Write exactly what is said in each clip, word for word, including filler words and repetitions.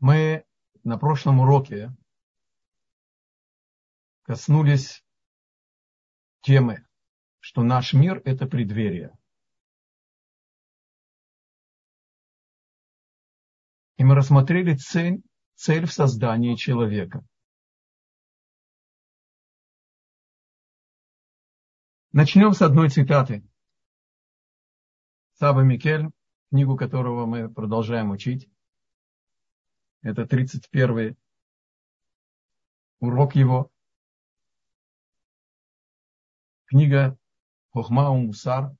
Мы на прошлом уроке коснулись темы, что наш мир – это преддверие. И мы рассмотрели цель, цель в создании человека. Начнем с одной цитаты. Саба Микель, книгу которого мы продолжаем учить. Это тридцать первый урок его. Книга «Хохма у-Мусар»,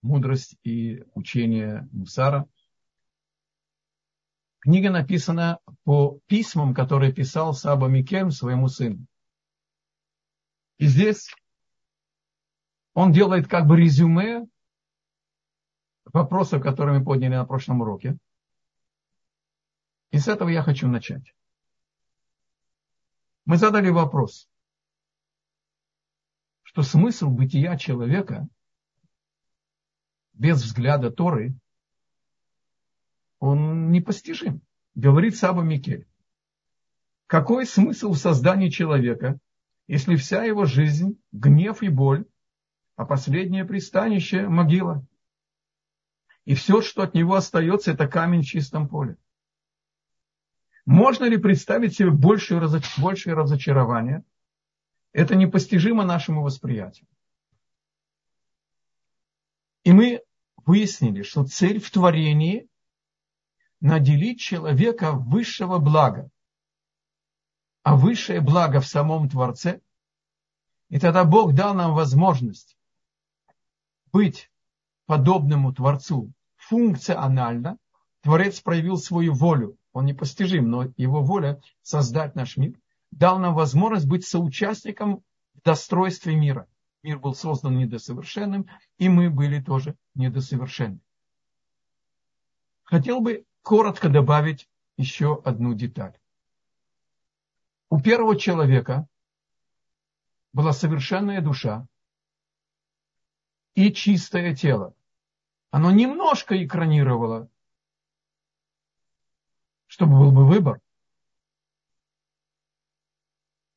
«Мудрость и учение Мусара». Книга написана по письмам, которые писал Саба Микель своему сыну. И здесь он делает как бы резюме вопросов, которые мы подняли на прошлом уроке. И с этого я хочу начать. Мы задали вопрос, что смысл бытия человека без взгляда Торы, он непостижим. Говорит Саба Микель. Какой смысл в создании человека, если вся его жизнь – гнев и боль, а последнее пристанище – могила? И все, что от него остается – это камень в чистом поле. Можно ли представить себе большее, большее разочарование? Это непостижимо нашему восприятию. И мы выяснили, что цель в творении – наделить человека высшего блага. А высшее благо в самом Творце. И тогда Бог дал нам возможность быть подобному Творцу функционально. Творец проявил свою волю. Он непостижим, но его воля создать наш мир дал нам возможность быть соучастником в достройстве мира. Мир был создан недосовершенным, и мы были тоже недосовершенны. Хотел бы коротко добавить еще одну деталь. У первого человека была совершенная душа и чистое тело. Оно немножко экранировало, чтобы был бы выбор.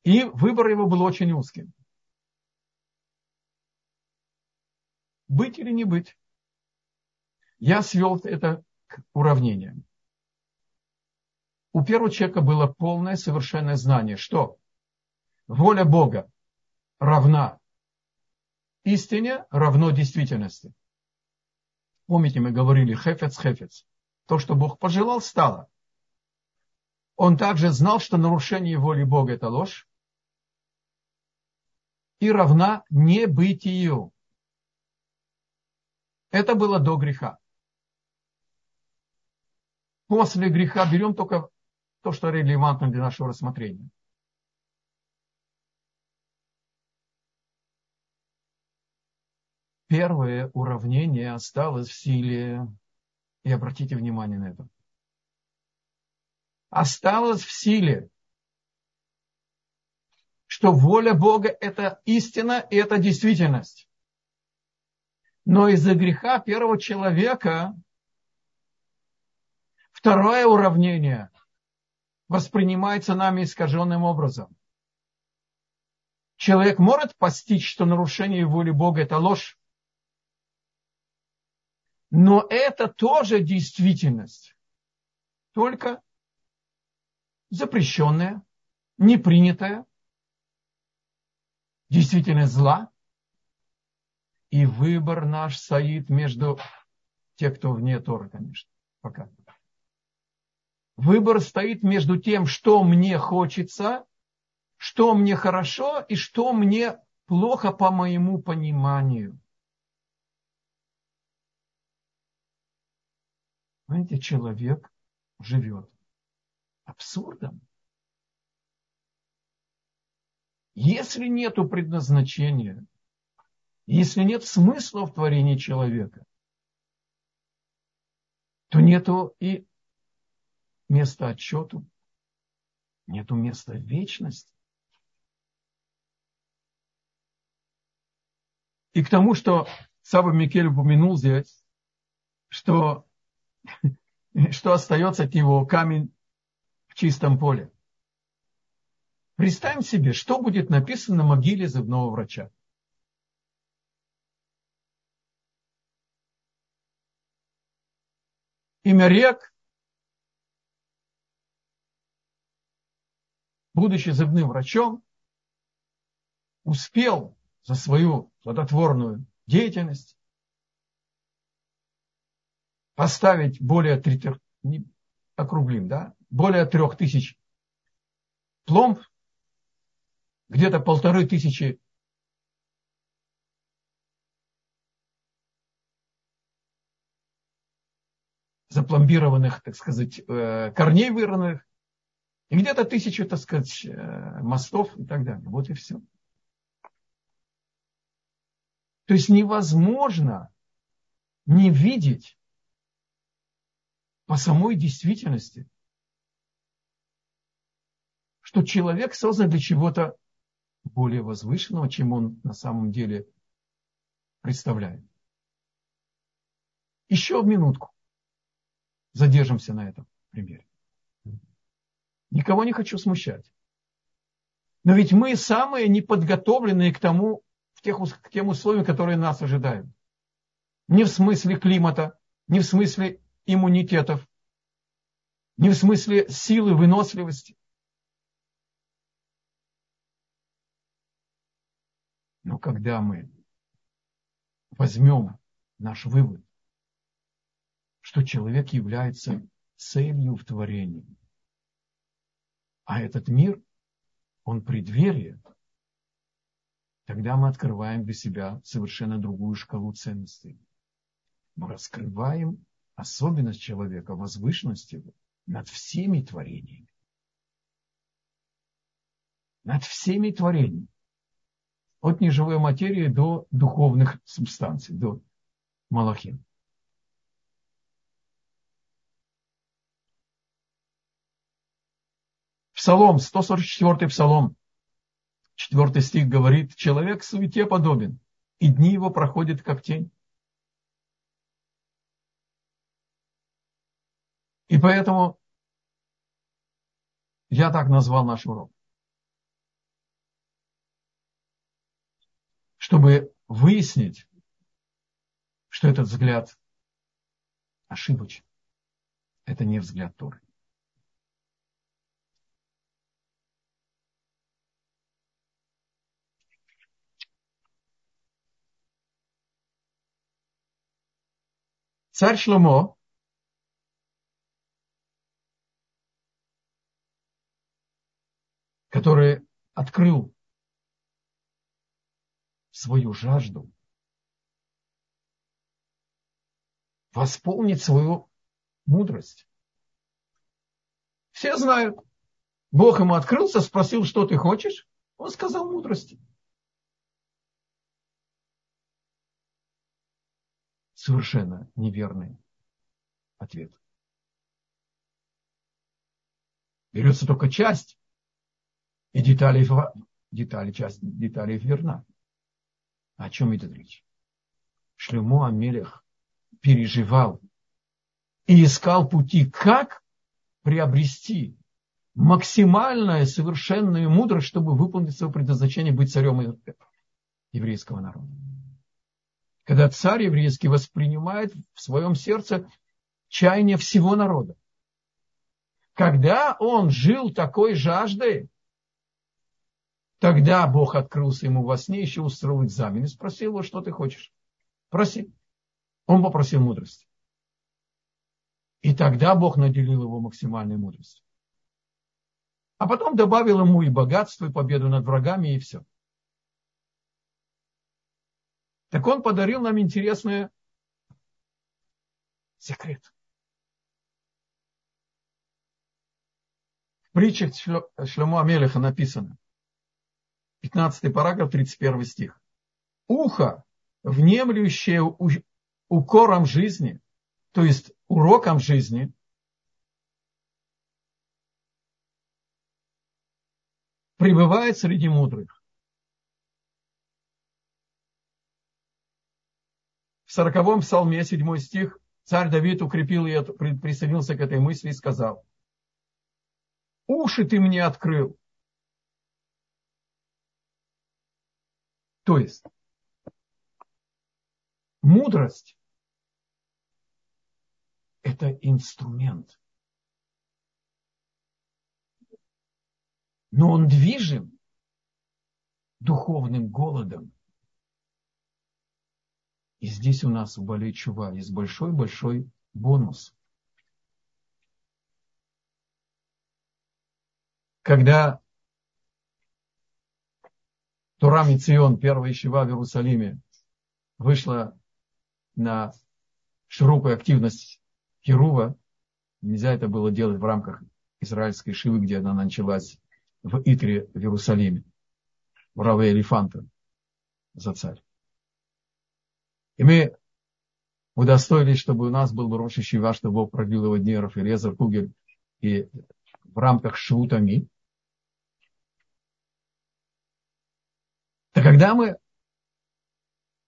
И выбор его был очень узким. Быть или не быть. Я свел это к уравнениям. У первого человека было полное, совершенное знание, что воля Бога равна истине, равно действительности. Помните, мы говорили хефец-хефец. То, что Бог пожелал, стало. Он также знал, что нарушение воли Бога – это ложь и равна небытию. Это было до греха. После греха берем только то, что релевантно для нашего рассмотрения. Первое уравнение осталось в силе, и обратите внимание на это. Осталось в силе, что воля Бога – это истина и это действительность. Но из-за греха первого человека второе уравнение воспринимается нами искаженным образом. Человек может постичь, что нарушение воли Бога – это ложь, но это тоже действительность. Только запрещенная, непринятая, действительно зла. И выбор наш стоит между тех, кто вне Торы, конечно, пока. Выбор стоит между тем, что мне хочется, что мне хорошо и что мне плохо по моему пониманию. Знаете, человек живет абсурдом. Если нет предназначения, если нет смысла в творении человека, то нету и места отчету, нету места вечности. И к тому, что Саба Микель упомянул здесь, что, что остается от него камень в чистом поле. Представим себе, что будет написано на могиле зубного врача. Имя рек. Будучи зубным врачом, успел за свою плодотворную деятельность поставить более трех, округлим, да, более трех тысяч пломб, где-то полторы тысячи запломбированных, так сказать, корней вырванных, и где-то тысячу, так сказать, мостов и так далее. Вот и все. То есть невозможно не видеть по самой действительности, что человек создан для чего-то более возвышенного, чем он на самом деле представляет. Еще минутку задержимся на этом примере. Никого не хочу смущать. Но ведь мы самые неподготовленные к тому, в тех, к тем условиям, которые нас ожидают. Не в смысле климата, не в смысле иммунитетов, не в смысле силы, выносливости. Но когда мы возьмем наш вывод, что человек является целью в творении, а этот мир, он преддверие, тогда мы открываем для себя совершенно другую шкалу ценностей. Мы раскрываем особенность человека, возвышенность его над всеми творениями. Над всеми творениями. От неживой материи до духовных субстанций, до малахим. Псалом, сто сорок четвёртый псалом, четвёртый стих говорит: человек суете подобен, и дни его проходят как тень. И поэтому я так назвал наш урок. Чтобы выяснить, что этот взгляд ошибочен. Это не взгляд Торы. Царь Шломо который открыл свою жажду восполнить свою мудрость. Все знают. Бог ему открылся, спросил, что ты хочешь? Он сказал мудрости. Совершенно неверный ответ. Берется только часть, и детали, детали, часть, детали верна. О чем идет речь? Шломо а-мелех переживал и искал пути, как приобрести максимальную совершенную мудрость, чтобы выполнить свое предназначение быть царем еврейского народа. Когда царь еврейский воспринимает в своем сердце чаяние всего народа. Когда он жил такой жаждой, тогда Бог открылся ему во сне, еще устроил экзамен и спросил его, что ты хочешь. Проси. Он попросил мудрости. И тогда Бог наделил его максимальной мудростью. А потом добавил ему и богатство, и победу над врагами, и все. Так он подарил нам интересный секрет. В притчах Шломо а-мелеха написано, пятнадцатый параграф, тридцать первый стих. Ухо, внемлющее укором жизни, то есть уроком жизни, пребывает среди мудрых. В сороковом псалме, седьмой стих, царь Давид укрепил и присоединился к этой мысли и сказал: уши ты мне открыл. То есть мудрость – это инструмент. Но он движим духовным голодом. И здесь у нас в Боле Чува есть большой-большой бонус. Когда Тора Мицион, первая ешива в Иерусалиме, вышла на широкую активность Хирува, нельзя это было делать в рамках израильской шивы, где она началась в Итре в Иерусалиме, в Раве Элифанта за царь. И мы удостоились, чтобы у нас был Рош ешива, чтобы Бог продлил его дни, Рафирезер, Кугель, и в рамках Швутами. Да когда мы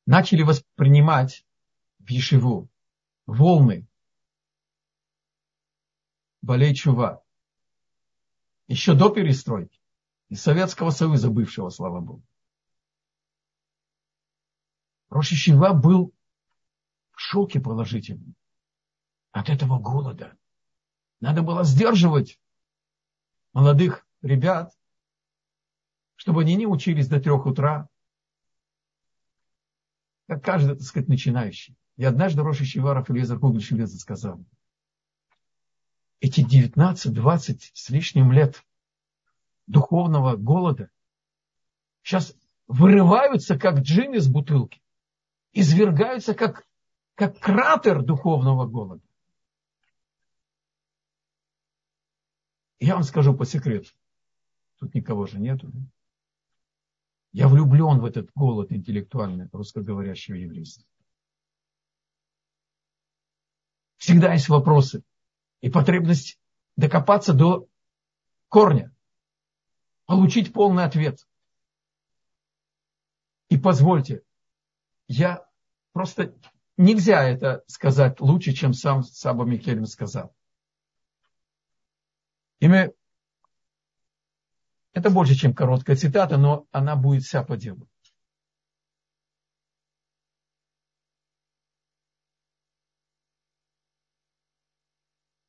начали воспринимать в ешиву волны Болей Чува, еще до перестройки, из Советского Союза бывшего, слава Богу, Рош ешива был в шоке положительном от этого голода. Надо было сдерживать молодых ребят, чтобы они не учились до трех утра, как каждый, так сказать, начинающий. И однажды Рош ешива Рав Элиэзер Кугель Шилезер сказал: эти девятнадцать-двадцать с лишним лет духовного голода сейчас вырываются, как джин из бутылки, извергаются, как, как кратер духовного голода. Я вам скажу по секрету, тут никого же нету. Я влюблен в этот голод интеллектуальный русскоговорящего еврейства. Всегда есть вопросы и потребность докопаться до корня, получить полный ответ. И позвольте, я просто нельзя это сказать лучше, чем сам Саба Микелем сказал. И мы... Это больше, чем короткая цитата, но она будет вся по делу.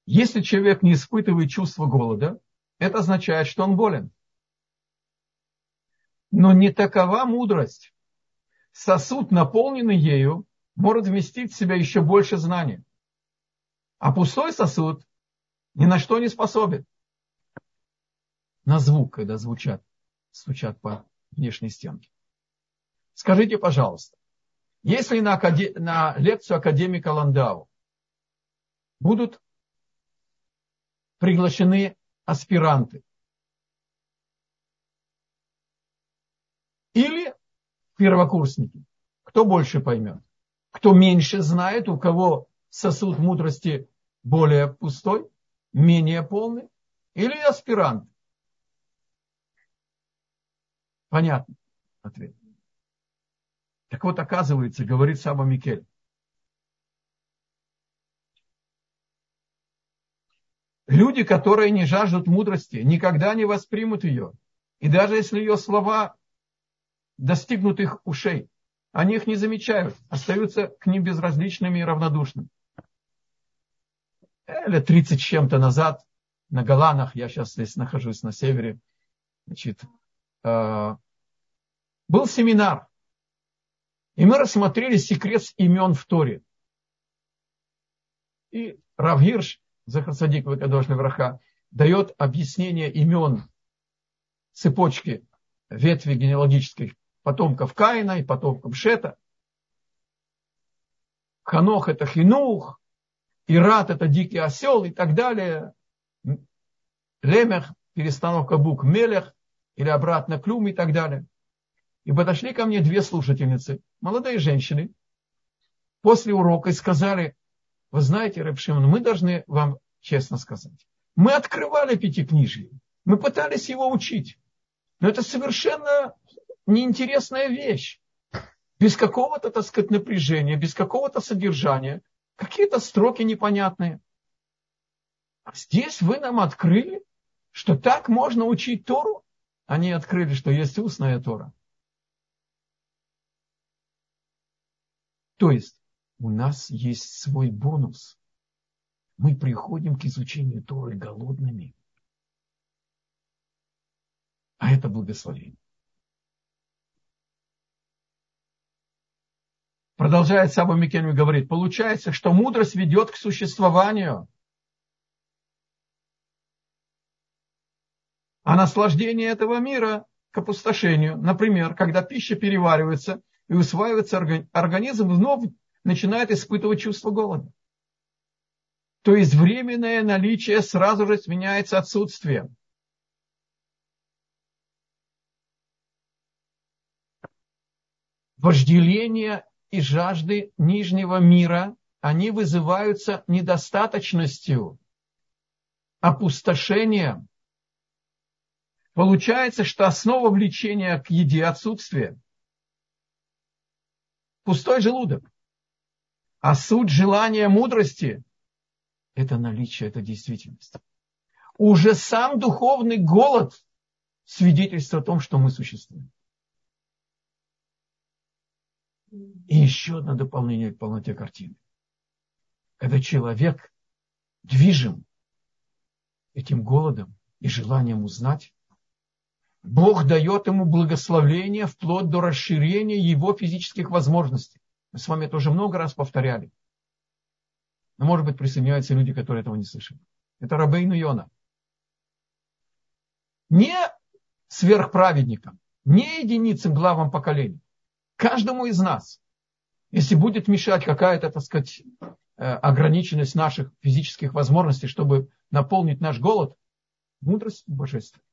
Если человек не испытывает чувство голода, это означает, что он болен. Но не такова мудрость. Сосуд, наполненный ею, может вместить в себя еще больше знаний. А пустой сосуд ни на что не способен. На звук, когда звучат, стучат по внешней стенке. Скажите, пожалуйста, если на, акаде... на лекцию академика Ландау будут приглашены аспиранты или первокурсники, кто больше поймет? Кто меньше знает, у кого сосуд мудрости более пустой, менее полный, или аспиранты? Понятно ответ. Так вот, оказывается, говорит Саба Микель, люди, которые не жаждут мудрости, никогда не воспримут ее. И даже если ее слова достигнут их ушей, они их не замечают, остаются к ним безразличными и равнодушными. Или тридцать с чем-то назад на Голанах, я сейчас здесь нахожусь на севере, значит, был семинар, и мы рассмотрели секрет имен в Торе. И Рав Гирш, Захар Садик, Векадош Левраха, дает объяснение имен цепочки ветви генеалогических потомков Каина и потомков Шета. Ханох – это Хинух, Ират – это дикий осел и так далее. Лемех – перестановка букв, Мелех или обратно Клюм и так далее. И подошли ко мне две слушательницы, молодые женщины, после урока и сказали: вы знаете, Реб Шимон, мы должны вам честно сказать, мы открывали пятикнижие, мы пытались его учить, но это совершенно неинтересная вещь. Без какого-то, так сказать, напряжения, без какого-то содержания, какие-то строки непонятные. А здесь вы нам открыли, что так можно учить Тору, они открыли, что есть устная Тора. То есть у нас есть свой бонус. Мы приходим к изучению Торы голодными. А это благословение. Продолжает Саба Микельми, говорит, получается, что мудрость ведет к существованию. А наслаждение этого мира к опустошению. Например, когда пища переваривается и усваивается организм, вновь начинает испытывать чувство голода. То есть временное наличие сразу же сменяется отсутствием. Вожделение и жажды нижнего мира, они вызываются недостаточностью, опустошением. Получается, что основа влечения к еде – отсутствие. Пустой желудок. А суть желания мудрости – это наличие, это действительность. Уже сам духовный голод – свидетельство о том, что мы существуем. И еще одно дополнение к полноте картины. Когда человек движим этим голодом и желанием узнать, Бог дает ему благословение вплоть до расширения его физических возможностей. Мы с вами это уже много раз повторяли. Но, может быть, присоединяются люди, которые этого не слышали. Это Рабейну Йона. Не сверхправедникам, не единицам главам поколений. Каждому из нас, если будет мешать какая-то, так сказать, ограниченность наших физических возможностей, чтобы наполнить наш голод, мудрость божественная.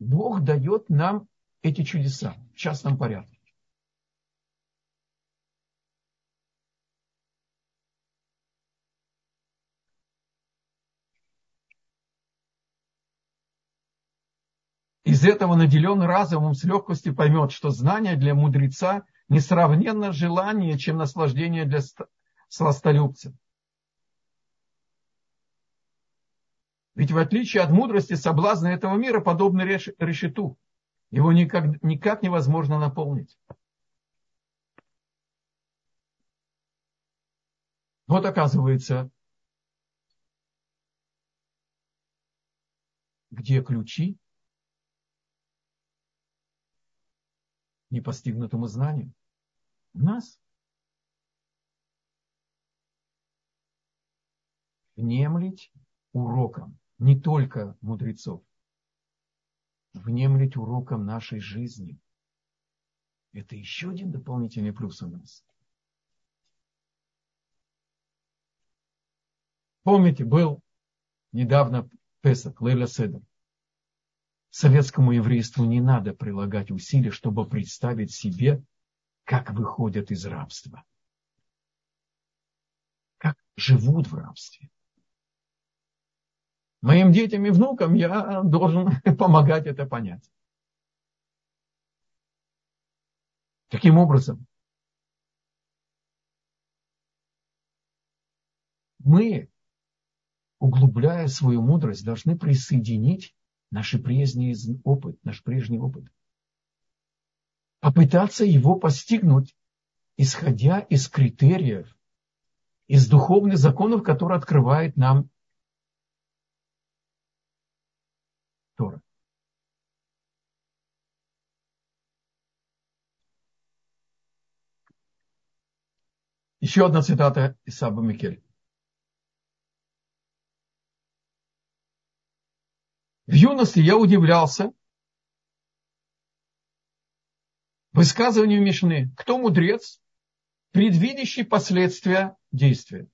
Бог дает нам эти чудеса в частном порядке. Из этого наделен разумом с легкостью поймет, что знание для мудреца несравненно желание, чем наслаждение для сластолюбца. Ведь в отличие от мудрости, соблазны этого мира подобны решету. Его никак, никак невозможно наполнить. Вот оказывается, где ключи непостигнутому знанию? У нас. Внемлить уроком не только мудрецов, внемлить уроком нашей жизни. Это еще один дополнительный плюс у нас. Помните, был недавно Песах, Лейла Седер. Советскому еврейству не надо прилагать усилий, чтобы представить себе, как выходят из рабства. Как живут в рабстве. Моим детям и внукам я должен помогать это понять. Таким образом, мы, углубляя свою мудрость, должны присоединить наш прежний опыт, наш прежний опыт. Попытаться его постигнуть, исходя из критериев, из духовных законов, которые открывает нам Тора. Еще одна цитата из Саба Микель. В юности я удивлялся высказыванию Мишны, кто мудрец, предвидящий последствия действия.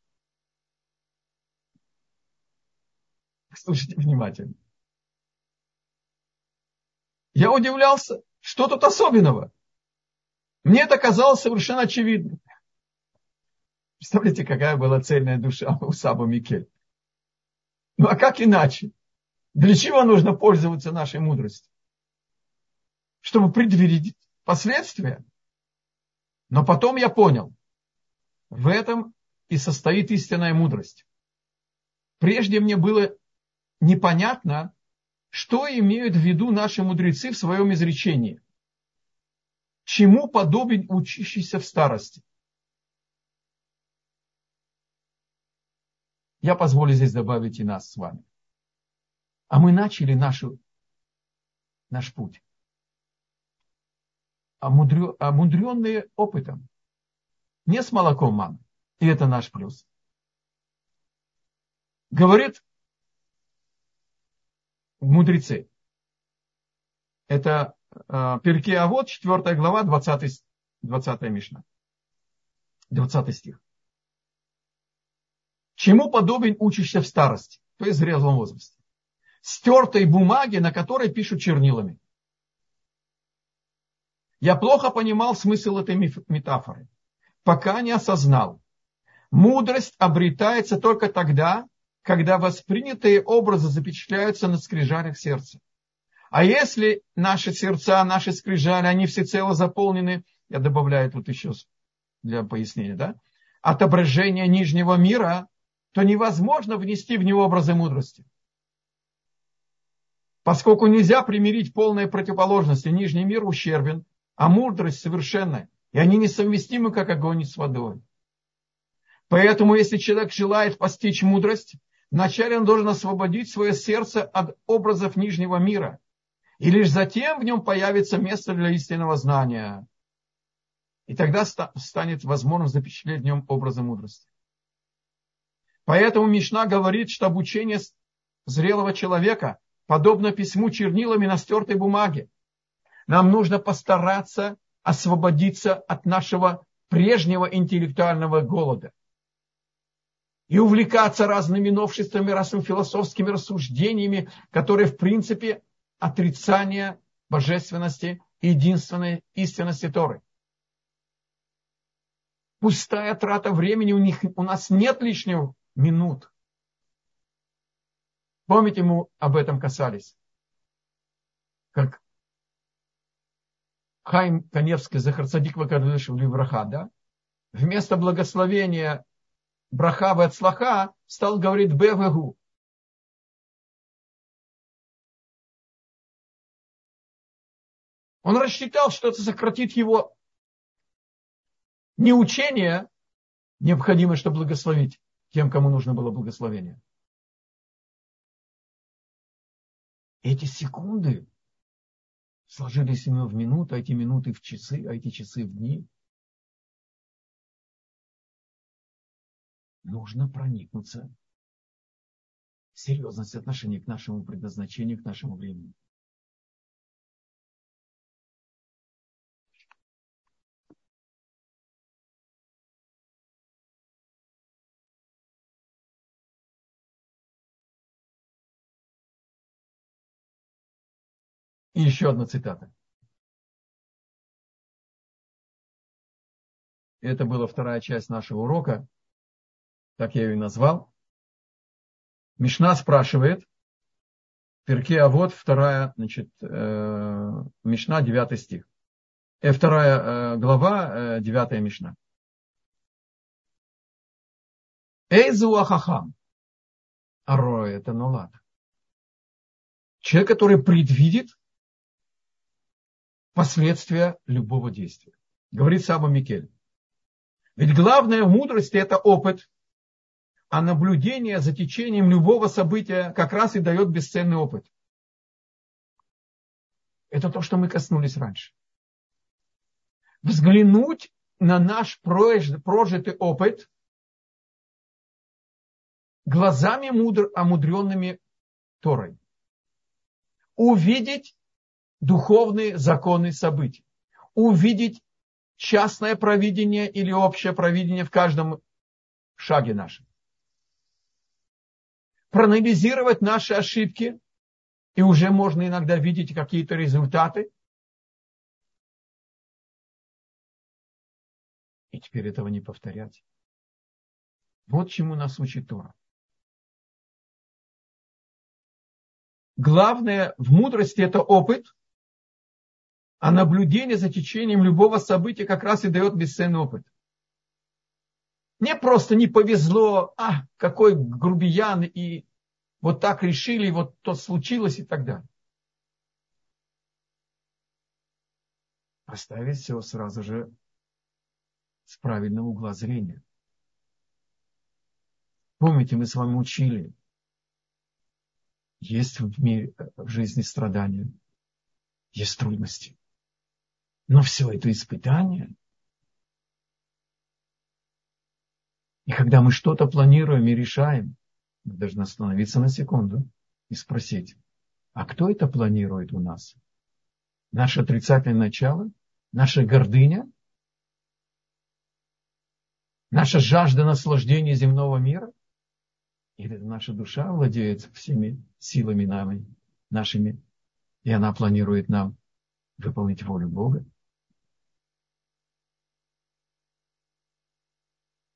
Слушайте внимательно. Я удивлялся, что тут особенного. Мне это казалось совершенно очевидным. Представляете, какая была цельная душа у Саба Микель. Ну а как иначе? Для чего нужно пользоваться нашей мудростью? Чтобы предвидеть последствия. Но потом я понял, в этом и состоит истинная мудрость. Прежде мне было непонятно, что имеют в виду наши мудрецы в своем изречении. Чему подобен учащийся в старости? Я позволю здесь добавить и нас с вами. А мы начали нашу, наш путь, омудрю, омудренные опытом. Не с молоком мамы. И это наш плюс. Говорит мудрецы. Это э, Перкей Авот, четвёртая глава, двадцатая Мишна. двадцатый стих. Чему подобен учишься в старости, то есть в зрелом возрасте? Стертой бумаге, на которой пишут чернилами. Я плохо понимал смысл этой метафоры, пока не осознал. Мудрость обретается только тогда, когда воспринятые образы запечатляются на скрижалях сердца. А если наши сердца, наши скрижали, они всецело заполнены, я добавляю тут еще для пояснения, да, отображение нижнего мира, то невозможно внести в него образы мудрости. Поскольку нельзя примирить полные противоположности, нижний мир ущербен, а мудрость совершенная, и они несовместимы, как огонь с водой. Поэтому, если человек желает постичь мудрость, вначале он должен освободить свое сердце от образов нижнего мира, и лишь затем в нем появится место для истинного знания. И тогда станет возможным запечатлеть в нем образы мудрости. Поэтому Мишна говорит, что обучение зрелого человека подобно письму чернилами на стертой бумаге. Нам нужно постараться освободиться от нашего прежнего интеллектуального голода и увлекаться разными новшествами, разными философскими рассуждениями, которые в принципе отрицание божественности и единственной истинности Торы. Пустая трата времени, у них, у нас нет лишних минут. Помните, мы об этом касались. Как Хайм Каневский, Захар Цадик Вакадыш Вливраха, да? Вместо благословения браха вецлаха стал говорить бевегу. Он рассчитал, что это сократит его не учение, необходимое, чтобы благословить тем, кому нужно было благословение. Эти секунды сложились именно в минуты, а эти минуты в часы, а эти часы в дни. Нужно проникнуться в серьезность отношения к нашему предназначению, к нашему времени. И еще одна цитата. Это была вторая часть нашего урока. Так я ее и назвал. Мишна спрашивает. Перкей Авот, вторая, значит, э, Мишна, девятый стих. Э, вторая э, глава, э, девятая Мишна. Эйзу ахахам. Ароэ, это нолад. Человек, который предвидит последствия любого действия. Говорит Саба Микель. Ведь главная мудрость – это опыт, а наблюдение за течением любого события как раз и дает бесценный опыт. Это то, что мы коснулись раньше. Взглянуть на наш прожитый опыт глазами мудр, омудренными Торой. Увидеть духовные законы событий. Увидеть частное провидение или общее провидение в каждом шаге нашем. Проанализировать наши ошибки. И уже можно иногда видеть какие-то результаты. И теперь этого не повторять. Вот чему нас учит Тора. Главное в мудрости это опыт. А наблюдение за течением любого события как раз и дает бесценный опыт. Мне просто не повезло, а, какой грубиян и вот так решили, вот то случилось и так далее. Поставить все сразу же с правильного угла зрения. Помните, мы с вами учили, есть в мире, в жизни страдания, есть трудности. Но все это испытание. И когда мы что-то планируем и решаем, мы должны остановиться на секунду и спросить, а кто это планирует у нас? Наше отрицательное начало? Наша гордыня? Наша жажда наслаждения земного мира? Или наша душа владеет всеми силами нами, нашими, и она планирует нам выполнить волю Бога?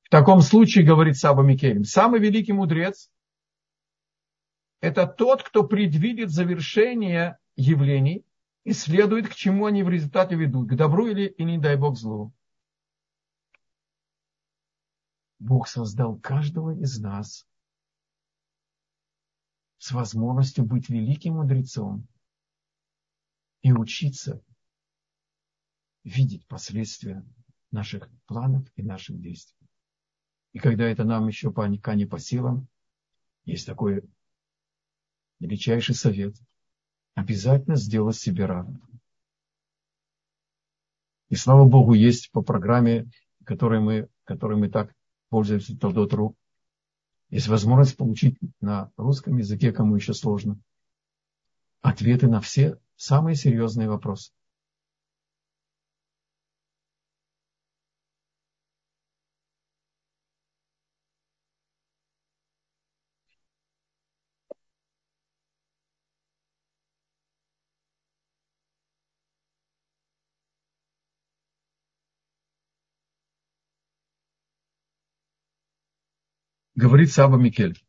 В таком случае, говорит Саба Микелем, самый великий мудрец – это тот, кто предвидит завершение явлений и следует, к чему они в результате ведут, к добру или, и не дай Бог, злу. Бог создал каждого из нас с возможностью быть великим мудрецом и учиться видеть последствия наших планов и наших действий. И когда это нам еще пока не по силам, есть такой величайший совет. Обязательно сделать себе равным. И слава Богу, есть по программе, которой мы, которой мы так пользуемся, Талдот точка ру, есть возможность получить на русском языке, кому еще сложно, ответы на все самые серьезные вопросы. Говорит Саба Микель.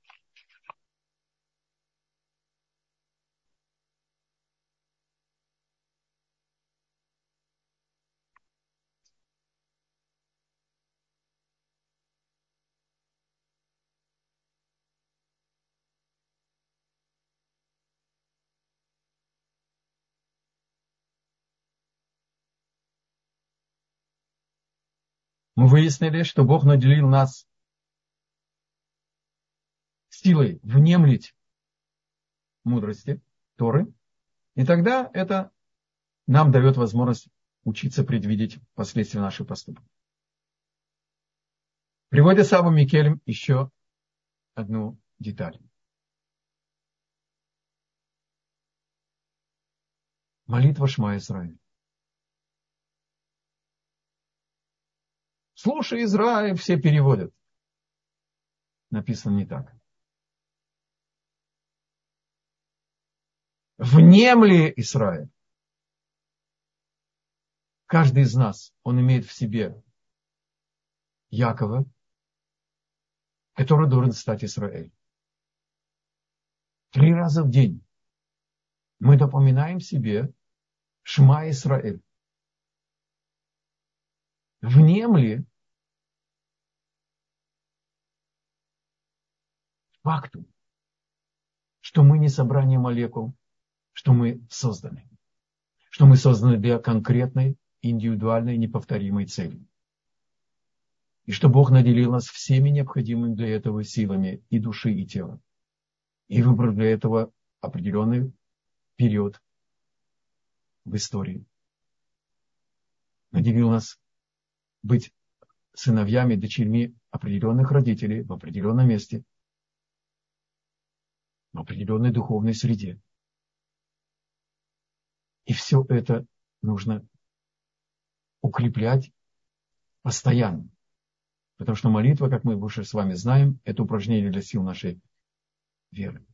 Мы выяснили, что Бог наделил нас силой внемлить мудрости Торы, и тогда это нам дает возможность учиться предвидеть последствия наших поступков. Приводит Саба Микелем еще одну деталь. Молитва Шма Исраэль. Слушай, Израиль, все переводят. Написано не так. Внемли, Израиль. Каждый из нас, он имеет в себе Якова, который должен стать Израиль. Три раза в день мы напоминаем себе Шма Исраэль. Внемли факту, что мы не собрание молекул, что мы созданы. Что мы созданы для конкретной, индивидуальной, неповторимой цели. И что Бог наделил нас всеми необходимыми для этого силами и души, и тела. И выбрал для этого определенный период в истории. Наделил нас быть сыновьями, дочерьми определенных родителей в определенном месте, в определенной духовной среде. И все это нужно укреплять постоянно. Потому что молитва, как мы выше с вами знаем, это упражнение для сил нашей веры.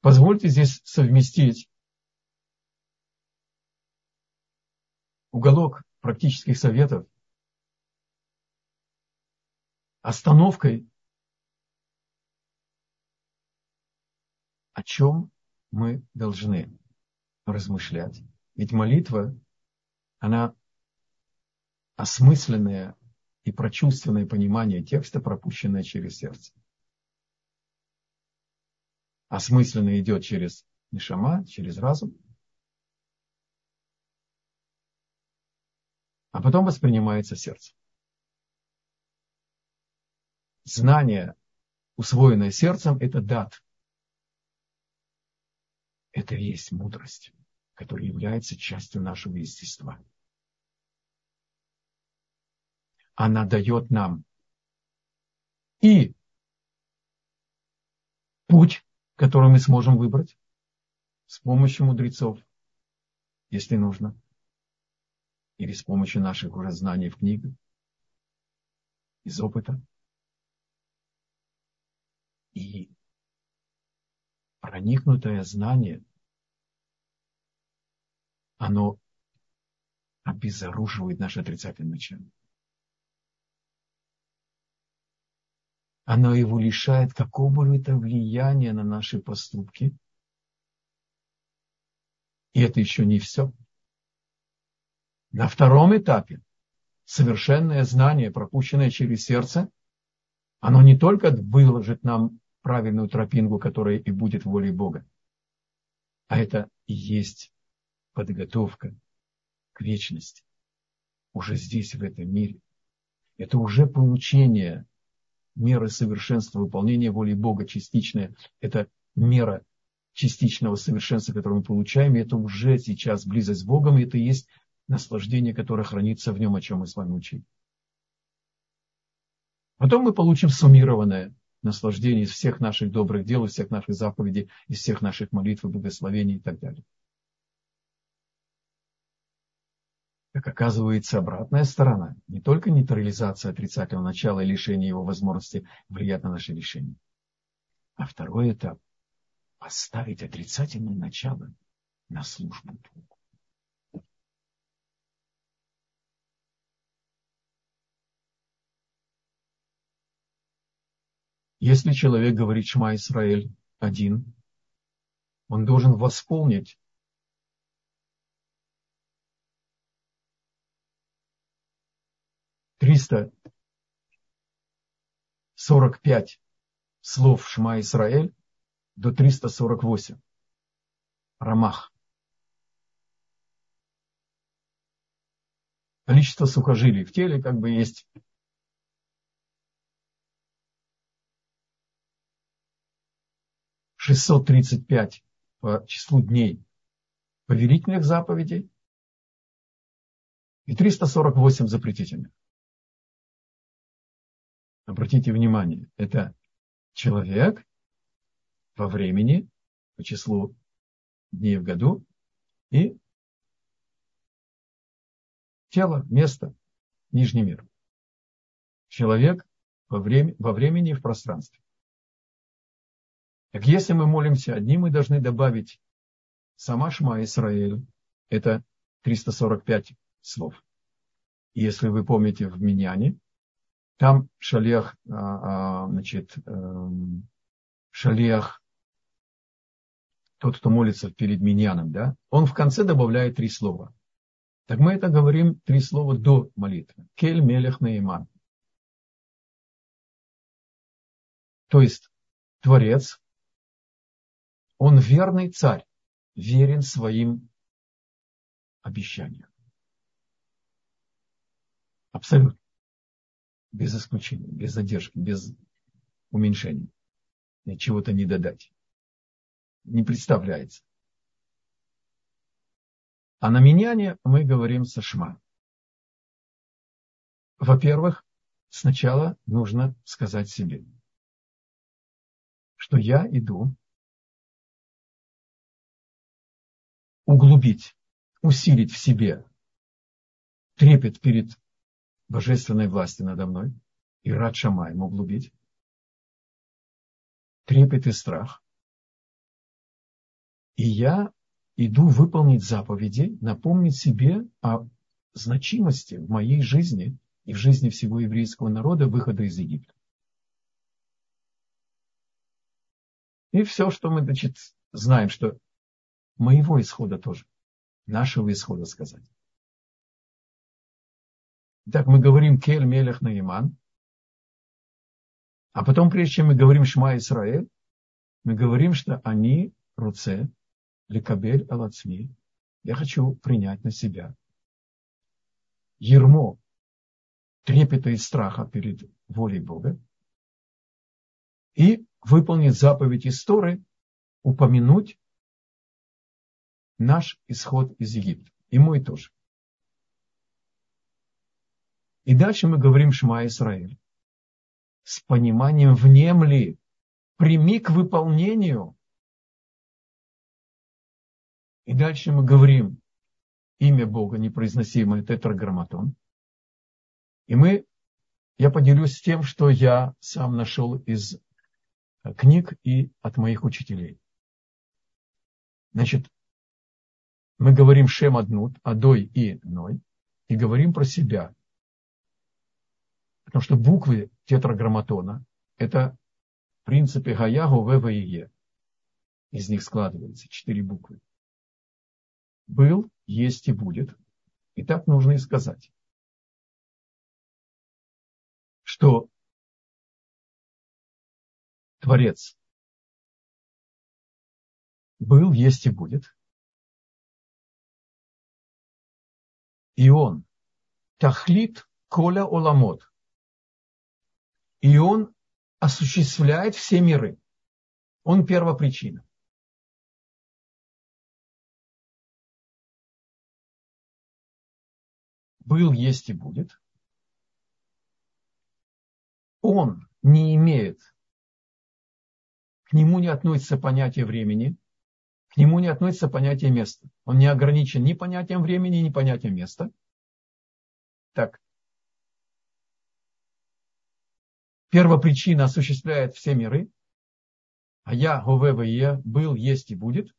Позвольте здесь совместить уголок практических советов остановкой, о чем мы должны размышлять. Ведь молитва, она осмысленное и прочувственное понимание текста, пропущенное через сердце. Осмысленное идет через нишама, через разум, а потом воспринимается сердце. Знание, усвоенное сердцем, это дат. Это и есть мудрость, которая является частью нашего естества. Она дает нам и путь, который мы сможем выбрать с помощью мудрецов, если нужно, или с помощью наших уже знаний в книгах, из опыта. И проникнутое знание, оно обезоруживает наш отрицательный начало. Оно его лишает какого-либо влияния на наши поступки. И это еще не все. На втором этапе совершенное знание, пропущенное через сердце, оно не только выложит нам правильную тропинку, которая и будет волей Бога. А это и есть подготовка к вечности. Уже здесь, в этом мире. Это уже получение меры совершенства, выполнения воли Бога частичное. Это мера частичного совершенства, которое мы получаем. И это уже сейчас близость с Богом. И это и есть наслаждение, которое хранится в нем, о чем мы с вами учили. Потом мы получим суммированное наслаждение из всех наших добрых дел, из всех наших заповедей, из всех наших молитв и благословений и так далее. Как оказывается, обратная сторона не только нейтрализация отрицательного начала и лишение его возможности влиять на наши решения, а второй этап – поставить отрицательное начало на службу Богу. Если человек говорит «Шма Исраэль» один, он должен восполнить триста сорок пять слов «Шма Исраэль» до триста сорок восемь. Рамах. Количество сухожилий в теле как бы есть. шестьсот тридцать пять по числу дней повелительных заповедей и триста сорок восемь запретительных. Обратите внимание, это человек во времени, по числу дней в году и тело, место, нижний мир. Человек во время, во времени и в пространстве. Так если мы молимся одним, мы должны добавить сама Шма Исраэль. Это триста сорок пять слов. Если вы помните в Миньяне, там шалех, значит, шалех, тот, кто молится перед Миньяном, да, он в конце добавляет три слова. Так мы это говорим три слова до молитвы. Кель, мелех, наиман. То есть Творец, он верный царь, верен своим обещаниям. Абсолютно. Без исключения, без задержки, без уменьшения. Чего-то не додать. Не представляется. А на Миньяне мы говорим со Шма. Во-первых, сначала нужно сказать себе, что я иду углубить, усилить в себе трепет перед божественной властью надо мной и Ират Шамаим углубить, трепет и страх. И я иду выполнить заповеди, напомнить себе о значимости в моей жизни и в жизни всего еврейского народа выхода из Египта. И все, что мы, значит, знаем, что моего исхода тоже, нашего исхода сказать. Итак, мы говорим Кель, Мелех, Наиман. А потом, прежде чем мы говорим Шма Исраэль, мы говорим, что они руце, лекабель алацми. Я хочу принять на себя ермо трепета и страха перед волей Бога и выполнить заповедь из Торы, упомянуть наш исход из Египта. И мой тоже. И дальше мы говорим Шма Исраэль. С пониманием внемли, прими к выполнению. И дальше мы говорим имя Бога, непроизносимое тетраграмматон. И мы, я поделюсь тем, что я сам нашел из книг и от моих учителей. Значит, мы говорим Шем Аднут, Адой и Ной, и говорим про себя. Потому что буквы тетраграмматона – это в принципе Гаягу, Вева и Е. Из них складываются четыре буквы. Был, есть и будет. И так нужно и сказать, что Творец был, есть и будет. И Он тахлит коля оламот. И Он осуществляет все миры. Он первопричина. Был, есть и будет. Он не имеет, к нему не относится понятие времени, к нему не относится понятие места. Он не ограничен ни понятием времени, ни понятием места. Так. Первопричина осуществляет все миры. А я, Гове, Ве, был, есть и будет.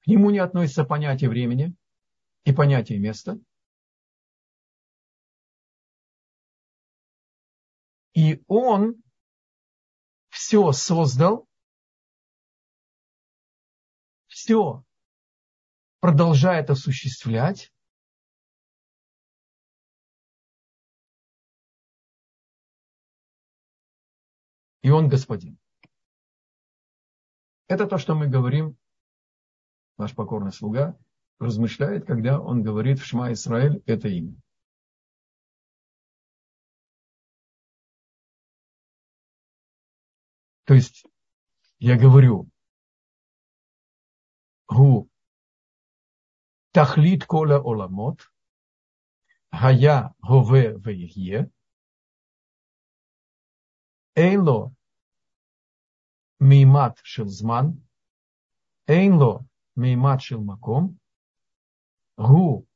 К нему не относится понятие времени и понятие места. И Он все создал, все продолжает осуществлять. И Он Господин. Это то, что мы говорим, наш покорный слуга размышляет, когда он говорит в Шма Исраэль это имя. То есть, я говорю, Гу тахлит кола оламот, гая гове вейе, эйло меймат шилзман, эйло меймат шилмаком, Гу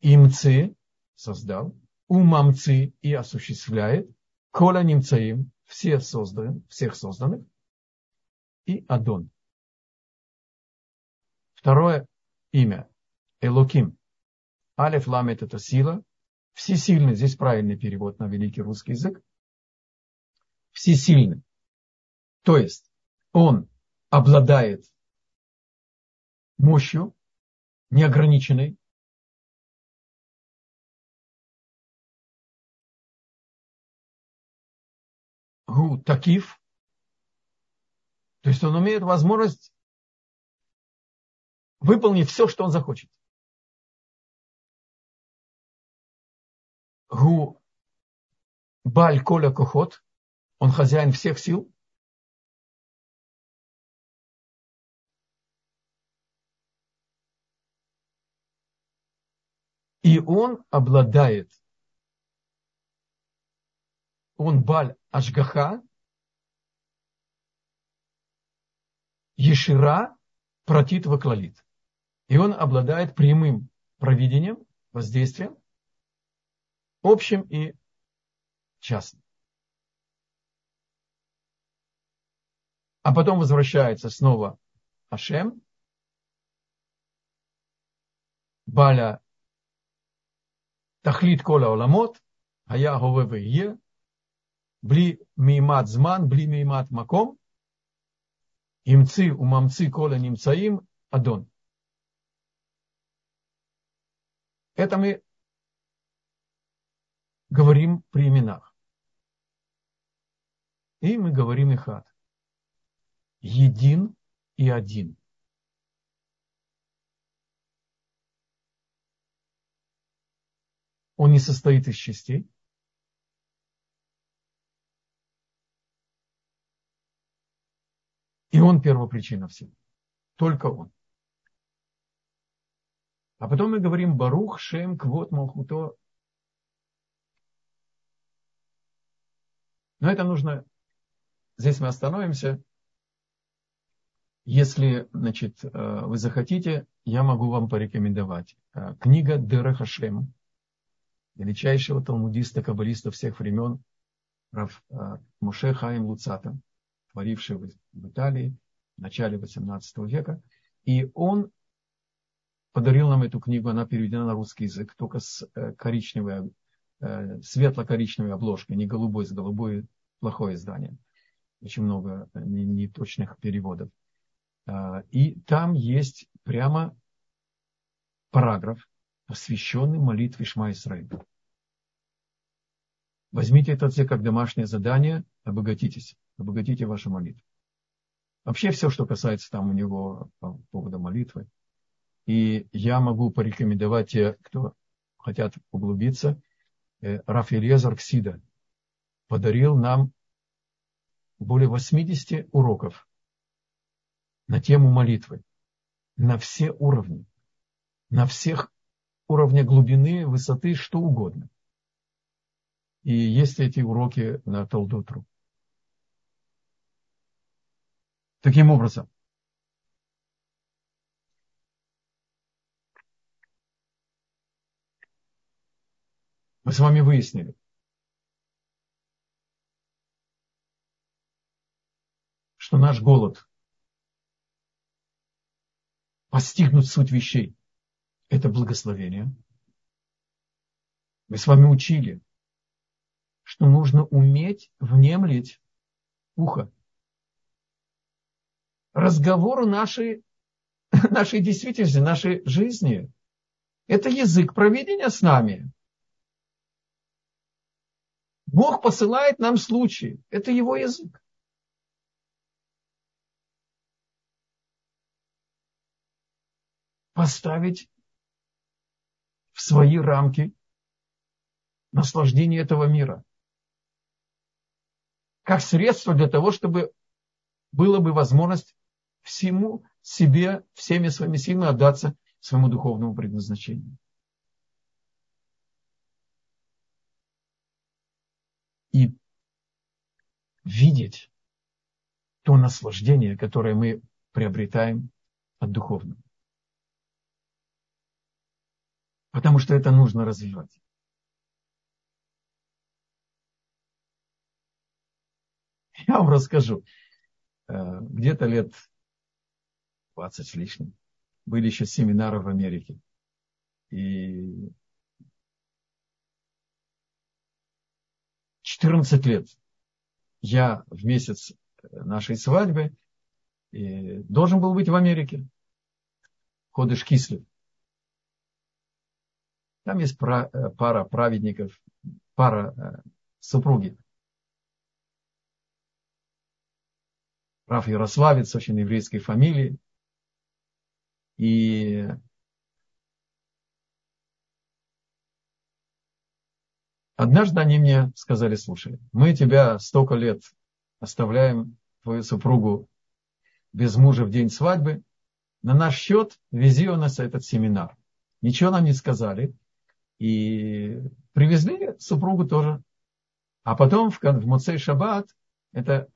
имцы создал, умамцы и осуществляет, кола немцаим, все созданы, всех созданных, и Адон. Второе имя Элоким. Алеф Ламет – это сила. Всесильный, здесь правильный перевод на великий русский язык. Всесильный. То есть он обладает мощью неограниченной. Гу такив, то есть он имеет возможность выполнить все, что он захочет. Гу баль коля кохот, он хозяин всех сил. И он обладает, он баль Ашгаха, Ешира, Протит, Ваклалит. И он обладает прямым провидением, воздействием, общим и частным. А потом возвращается снова Ашем, Баля Тахлит Кола Оламот, Ая Гове Ве, Бли меймат зман, бли меймат маком, имцы умамцы кола немцаим, адон. Это мы говорим при именах. И мы говорим эхад. Един и один. Он не состоит из частей. И он первопричина всего. Только он. А потом мы говорим Барух Шем Квод Малхуто. Но это нужно... Здесь мы остановимся. Если, значит, вы захотите, я могу вам порекомендовать. Книга Дерех Хашем, величайшего талмудиста, каббалиста всех времен, Рав Моше Хаим Луцата, творивший в Италии в начале восемнадцатого века. И он подарил нам эту книгу, она переведена на русский язык, только с коричневой, светло-коричневой обложкой, не голубой, с голубой плохое издание. Очень много неточных переводов. И там есть прямо параграф, посвященный молитве Шма Исраэль. Возьмите этот все как домашнее задание, обогатитесь, обогатите вашу молитву. Вообще все, что касается там у него по поводу молитвы. И я могу порекомендовать те, кто хотят углубиться. Рав Элиэзер Ксида подарил нам более восемьдесят уроков на тему молитвы. На все уровни. На всех уровнях глубины, высоты, что угодно. И есть эти уроки на Талдотру. Таким образом, мы с вами выяснили, что наш голод постигнуть суть вещей – это благословение. Мы с вами учили, что нужно уметь внемлить ухо. Разговору нашей, нашей действительности, нашей жизни – это язык провидения с нами. Бог посылает нам случаи. Это его язык. Поставить в свои рамки наслаждение этого мира. Как средство для того, чтобы была бы возможность всему себе, всеми своими силами отдаться своему духовному предназначению. И видеть то наслаждение, которое мы приобретаем от духовного. Потому что это нужно развивать. Я вам расскажу. Где-то лет двадцать с лишним были еще семинары в Америке. И четырнадцать лет я в месяц нашей свадьбы должен был быть в Америке. Ходыш Кислев. Там есть пара праведников, пара супруги. Раф Ярославец, очень еврейской фамилии. И однажды они мне сказали: слушай, мы тебя столько лет оставляем, твою супругу, без мужа в день свадьбы. На наш счет вези у нас этот семинар. Ничего нам не сказали. И привезли супругу тоже. А потом в, в Моцей Шаббат, это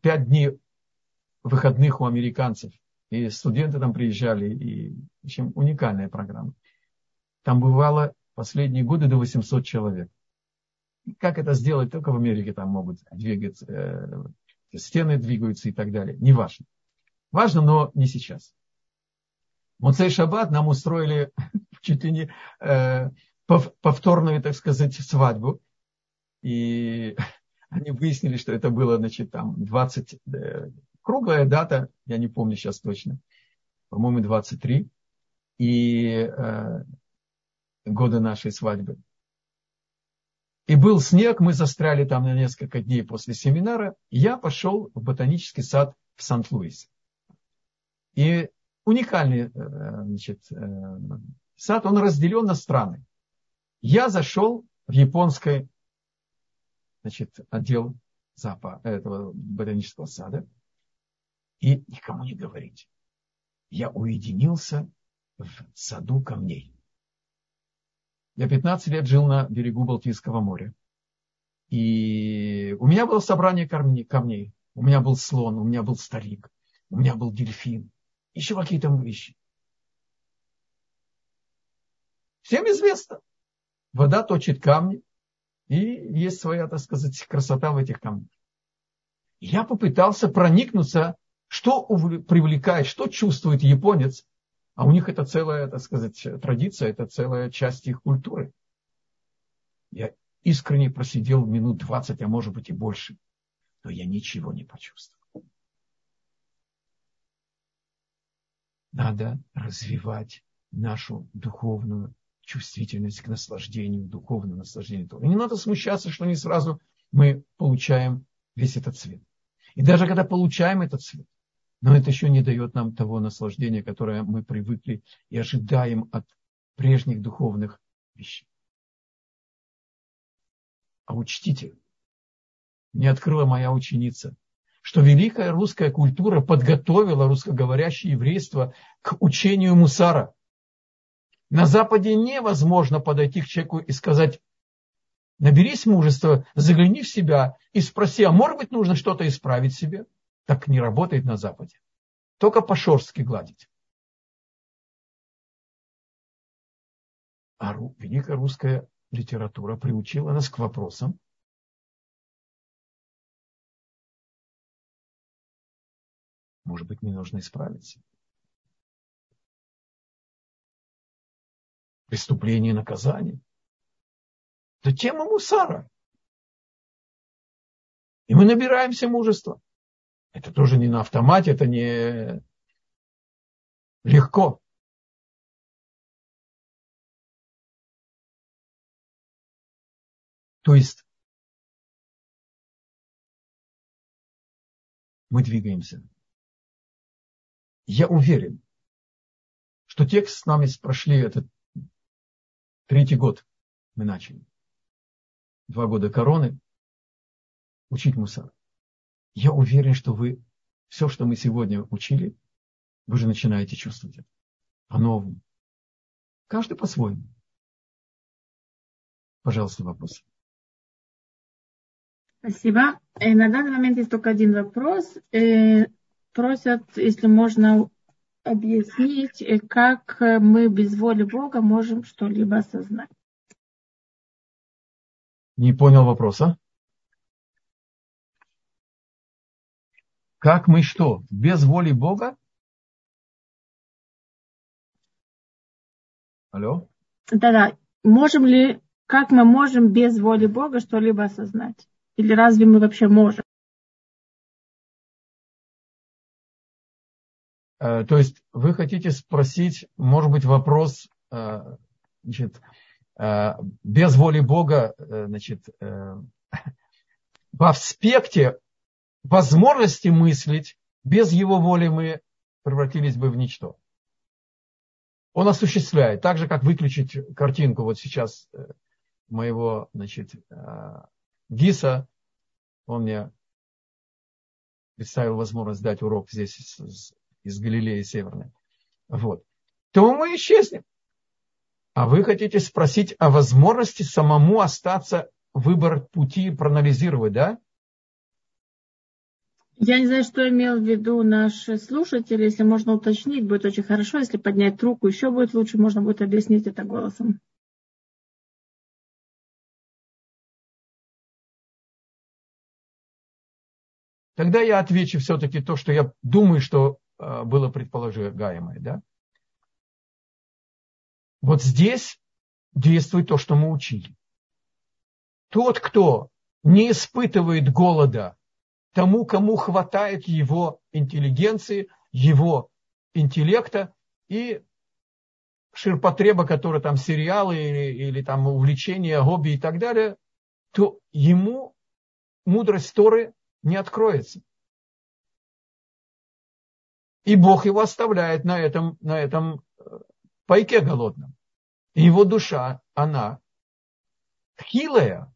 пять э, дней выходных у американцев. И студенты там приезжали. И, в общем, уникальная программа. Там бывало последние годы до восемьсот человек. И как это сделать? Только в Америке там могут двигать. Э, стены двигаются и так далее. Не важно. Важно, но не сейчас. Моцей Шаббат нам устроили чуть ли не э, повторную, так сказать, свадьбу. И... Они выяснили, что это было, значит, там двадцать, э, круглая дата, я не помню сейчас точно, по-моему, двадцать три, и э, года нашей свадьбы. И был снег, мы застряли там на несколько дней после семинара. Я пошел в ботанический сад в Сент-Луисе. И уникальный, значит, сад, он разделен на страны. Я зашел в японский, значит, отдел зоопарка, этого ботанического сада и никому не говорить. Я уединился в саду камней. Я пятнадцать лет жил на берегу Балтийского моря. И у меня было собрание камней. У меня был слон, у меня был старик, у меня был дельфин. Еще какие-то вещи. Всем известно. Вода точит камни. И есть своя, так сказать, красота в этих камнях. И я попытался проникнуться, что привлекает, что чувствует японец. А у них это целая, так сказать, традиция, это целая часть их культуры. Я искренне просидел минут двадцать, а может быть и больше, но я ничего не почувствовал. Надо развивать нашу духовную чувствительность к наслаждению, духовному наслаждению. И не надо смущаться, что не сразу мы получаем весь этот свет. И даже когда получаем этот свет, но это еще не дает нам того наслаждения, которое мы привыкли и ожидаем от прежних духовных вещей. А учтите, мне открыла моя ученица, что великая русская культура подготовила русскоговорящее еврейство к учению мусара. На Западе невозможно подойти к человеку и сказать: наберись мужества, загляни в себя и спроси, а может быть нужно что-то исправить в себе? Так не работает на Западе. Только по-шорски гладить. А великая русская литература приучила нас к вопросам. Может быть, не нужно исправиться. Преступление и наказание. Это тема мусара. И мы набираемся мужества. Это тоже не на автомате, это не легко. То есть мы двигаемся. Я уверен, что текст с нами прошли этот третий год. Мы начали. Два года короны. Учить мусара. Я уверен, что вы все, что мы сегодня учили, вы же начинаете чувствовать это. По-новому. Каждый по-своему. Пожалуйста, вопросы. Спасибо. На данный момент есть только один вопрос. Просят, если можно объяснить, как мы без воли Бога можем что-либо осознать. Не понял вопроса. Как мы что? Без воли Бога? Алло? Да-да. Можем ли, как мы можем без воли Бога что-либо осознать? Или разве мы вообще можем? Э, то есть вы хотите спросить, может быть, вопрос, э, значит, э, без воли Бога, э, значит, э, в аспекте возможности мыслить, без его воли мы превратились бы в ничто. Он осуществляет, так же, как выключить картинку вот сейчас моего, значит, ГИСа. Он мне представил возможность дать урок здесь из, из Галилеи Северной. Вот. То мы исчезнем. А вы хотите спросить о возможности самому остаться, выбор пути проанализировать, да? Я не знаю, что имел в виду наш слушатель. Если можно уточнить, будет очень хорошо. Если поднять руку, еще будет лучше. Можно будет объяснить это голосом. Тогда я отвечу все-таки то, что я думаю, что было предполагаемое. Да? Вот здесь действует то, что мы учили. Тот, кто не испытывает голода тому, кому хватает его интеллигенции, его интеллекта и ширпотреба, который там сериалы или, или там увлечения, хобби и так далее, то ему мудрость Торы не откроется. И Бог его оставляет на этом, на этом пайке голодном. И его душа, она хилая,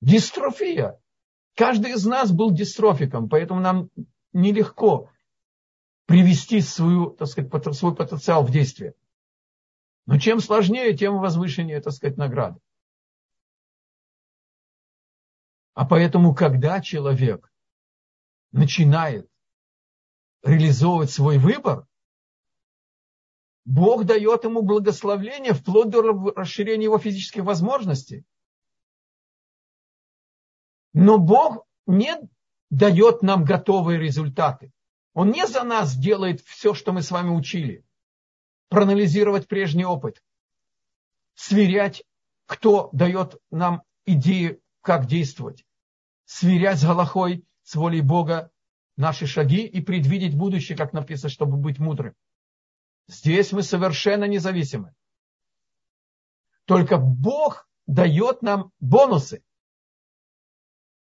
дистрофия. Каждый из нас был дистрофиком, поэтому нам нелегко привести свою, так сказать, свой потенциал в действие. Но чем сложнее, тем возвышеннее, так сказать, награда. А поэтому, когда человек начинает реализовывать свой выбор, Бог дает ему благословение вплоть до расширения его физических возможностей. Но Бог не дает нам готовые результаты. Он не за нас делает все, что мы с вами учили. Проанализировать прежний опыт. Сверять, кто дает нам идеи, как действовать. Сверять с галахой, с волей Бога наши шаги и предвидеть будущее, как написано, чтобы быть мудрым. Здесь мы совершенно независимы. Только Бог дает нам бонусы.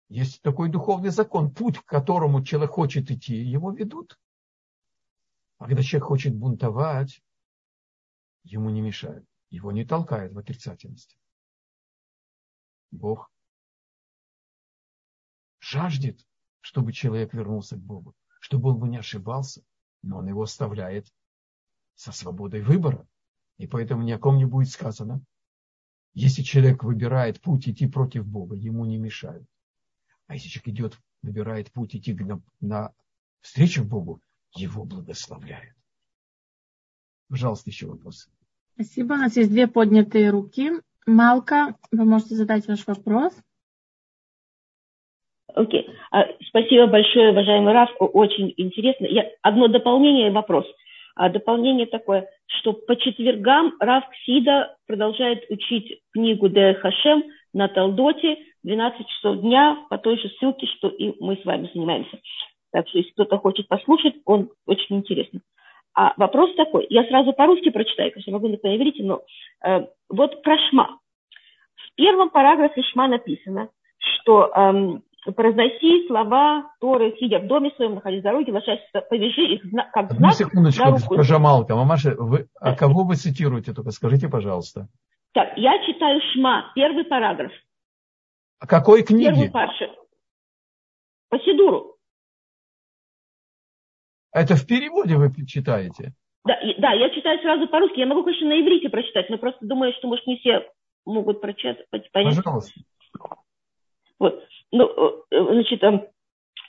Есть такой духовный закон. Путь, к которому человек хочет идти, его ведут. А когда человек хочет бунтовать, ему не мешают. Его не толкают в отрицательности. Бог жаждет, чтобы человек вернулся к Богу, чтобы он бы не ошибался, но он его оставляет со свободой выбора. И поэтому ни о ком не будет сказано. Если человек выбирает путь идти против Бога, ему не мешают. А если человек идет, выбирает путь идти на, на встречу Богу, его благословляют. Пожалуйста, еще вопросы. Спасибо. У нас есть две поднятые руки. Малка, вы можете задать ваш вопрос. Окей. Okay. Спасибо большое, уважаемый Рав. Очень интересно. Я, одно дополнение и вопрос. Дополнение такое, что по четвергам Рав Ксида продолжает учить книгу Де Хашем на Талдоте двенадцать часов дня по той же ссылке, что и мы с вами занимаемся. Так что, если кто-то хочет послушать, он очень интересный. А вопрос такой. Я сразу по-русски прочитаю, конечно, могу на иврите, но э, вот про Шма. В первом параграфе Шма написано, что... Эм, произноси слова Торы, сидя в доме своем, находясь в дороге, лошадь, повяжи их как знак. Одну секундочку, госпожа Малка, мамаша, вы, а кого вы цитируете, только скажите, пожалуйста. Так, я читаю Шма, первый параграф. О какой книге? Первый параграф. По Сидуру. Это в переводе вы читаете? Да, да, я читаю сразу по-русски. Я могу, конечно, на иврите прочитать, но просто думаю, что, может, не все могут прочитать. Понять. Пожалуйста. Вот. Ну, значит,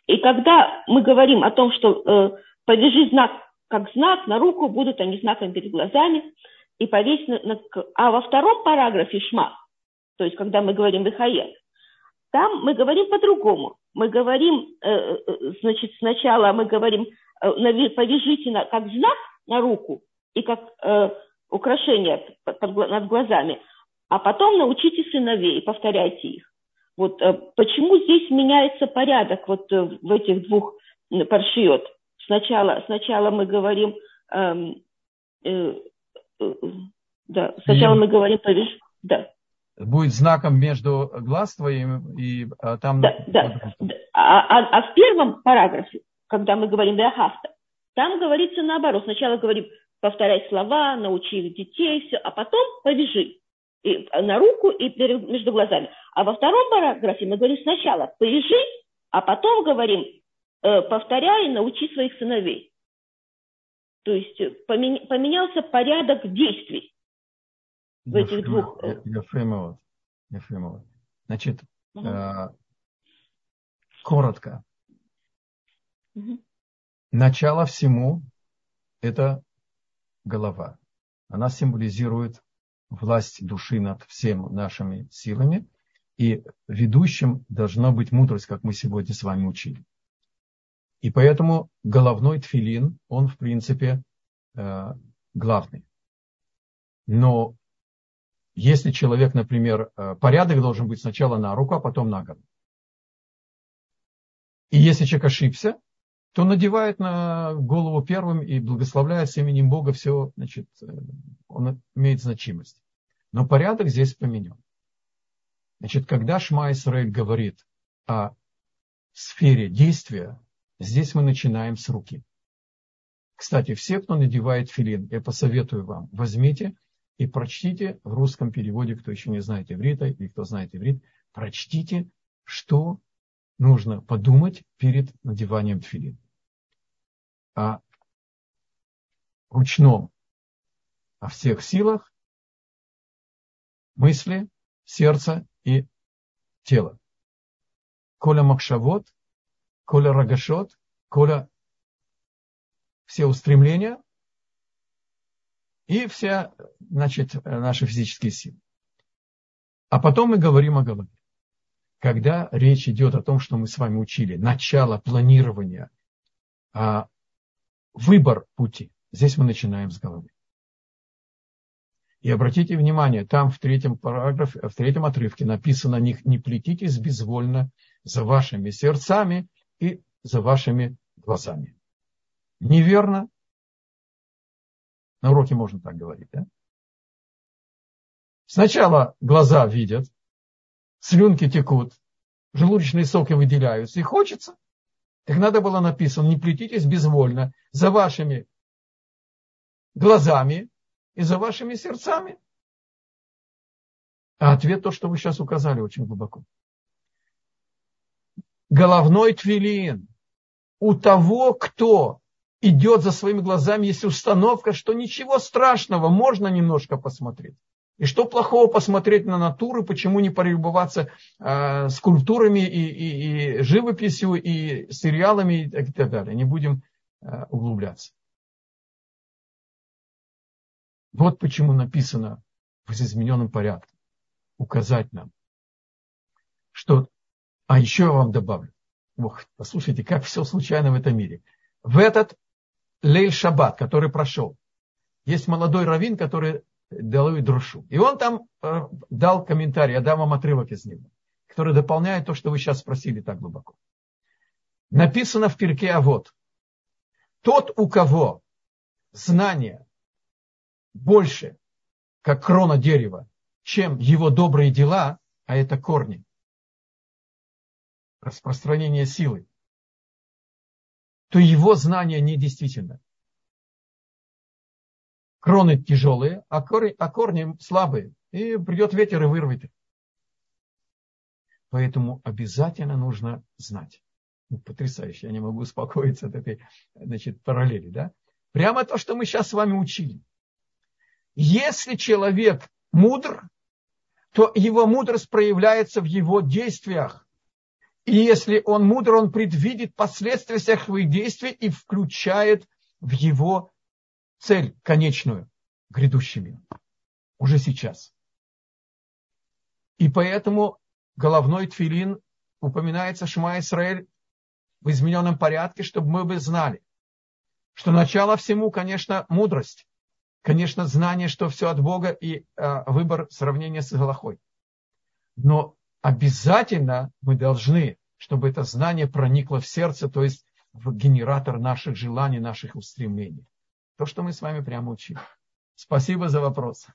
и когда мы говорим о том, что э, повяжи знак как знак на руку, будут они знаком перед глазами, и повесь на, на... А во втором параграфе Шма, то есть когда мы говорим Вихае, там мы говорим по-другому. Мы говорим, э, значит, сначала мы говорим, э, повяжите на, как знак на руку и как э, украшение под, под, над глазами, а потом научите сыновей, повторяйте их. Вот почему здесь меняется порядок вот в этих двух паршиот? Сначала, сначала мы говорим, э, э, э, да, сначала и мы говорим, повяжи, да. Будет знаком между глаз твоим и а, там. Да, да. А, а, а в первом параграфе, когда мы говорим «Веахавта», там говорится наоборот. Сначала говорим «повторяй слова», «научи их детей», все, а потом «повяжи». И на руку и между глазами. А во втором параграфе мы говорим сначала «повяжи», а потом говорим «повторяй, научи своих сыновей». То есть поменялся порядок действий в этих я двух. Я фреймовал. Я фреймовал. Значит, угу. э, коротко. Угу. Начало всему – это голова. Она символизирует власть души над всеми нашими силами, и ведущим должна быть мудрость, как мы сегодня с вами учили. И поэтому головной тфилин, он в принципе главный. Но если человек, например, порядок должен быть сначала на руку, а потом на голову. И если человек ошибся, то надевает на голову первым и благословляет с именем Бога все, значит, он имеет значимость. Но порядок здесь поменен. Значит, когда Шма Исраэль говорит о сфере действия, здесь мы начинаем с руки. Кстати, все, кто надевает филин, я посоветую вам, возьмите и прочтите в русском переводе, кто еще не знает иврита, или кто знает иврит, прочтите, что нужно подумать перед надеванием тфилин. О ручном, о всех силах, мысли, сердца и тела. Коля махшавот, коля рагашот, коля все устремления и все, значит, наши физические силы. А потом мы говорим о голове. Когда речь идет о том, что мы с вами учили, начало планирования, выбор пути, здесь мы начинаем с головы. И обратите внимание, там в третьем параграфе, в третьем отрывке написано: «Не плетитесь безвольно за вашими сердцами и за вашими глазами». Неверно. На уроке можно так говорить, да? Сначала глаза видят, слюнки текут, желудочные соки выделяются, и хочется. Так надо было написано: не плетитесь безвольно за вашими глазами и за вашими сердцами. А ответ то, что вы сейчас указали очень глубоко. Головной твилин у того, кто идет за своими глазами, есть установка, что ничего страшного, можно немножко посмотреть. И что плохого посмотреть на натуру, почему не полюбоваться э, скульптурами и, и, и живописью, и сериалами, и так далее. Не будем э, углубляться. Вот почему написано в измененном порядке указать нам, что... А еще я вам добавлю. Ох, послушайте, как все случайно в этом мире. В этот Лейль-Шаббат, который прошел, есть молодой раввин, который... Делуи Друшу. И он там дал комментарий, я дам вам отрывок из него, который дополняет то, что вы сейчас спросили так глубоко. Написано в Пиркей Авот: тот, у кого знание больше, как крона дерева, чем его добрые дела, а это корни, распространение силы, то его знание недействительно. Кроны тяжелые, а корни, а корни слабые. И придет ветер и вырвет их. Поэтому обязательно нужно знать. Ну, потрясающе, я не могу успокоиться от этой, значит, параллели. Да? Прямо то, что мы сейчас с вами учили. Если человек мудр, то его мудрость проявляется в его действиях. И если он мудр, он предвидит последствия всех своих действий и включает в его цель конечную, грядущий мир, уже сейчас. И поэтому головной тфилин упоминается Шма Исраэль в измененном порядке, чтобы мы бы знали, что начало всему, конечно, мудрость, конечно, знание, что все от Бога, и э, выбор сравнения с Галахой. Но обязательно мы должны, чтобы это знание проникло в сердце, то есть в генератор наших желаний, наших устремлений. То, что мы с вами прямо учили. Спасибо за вопрос.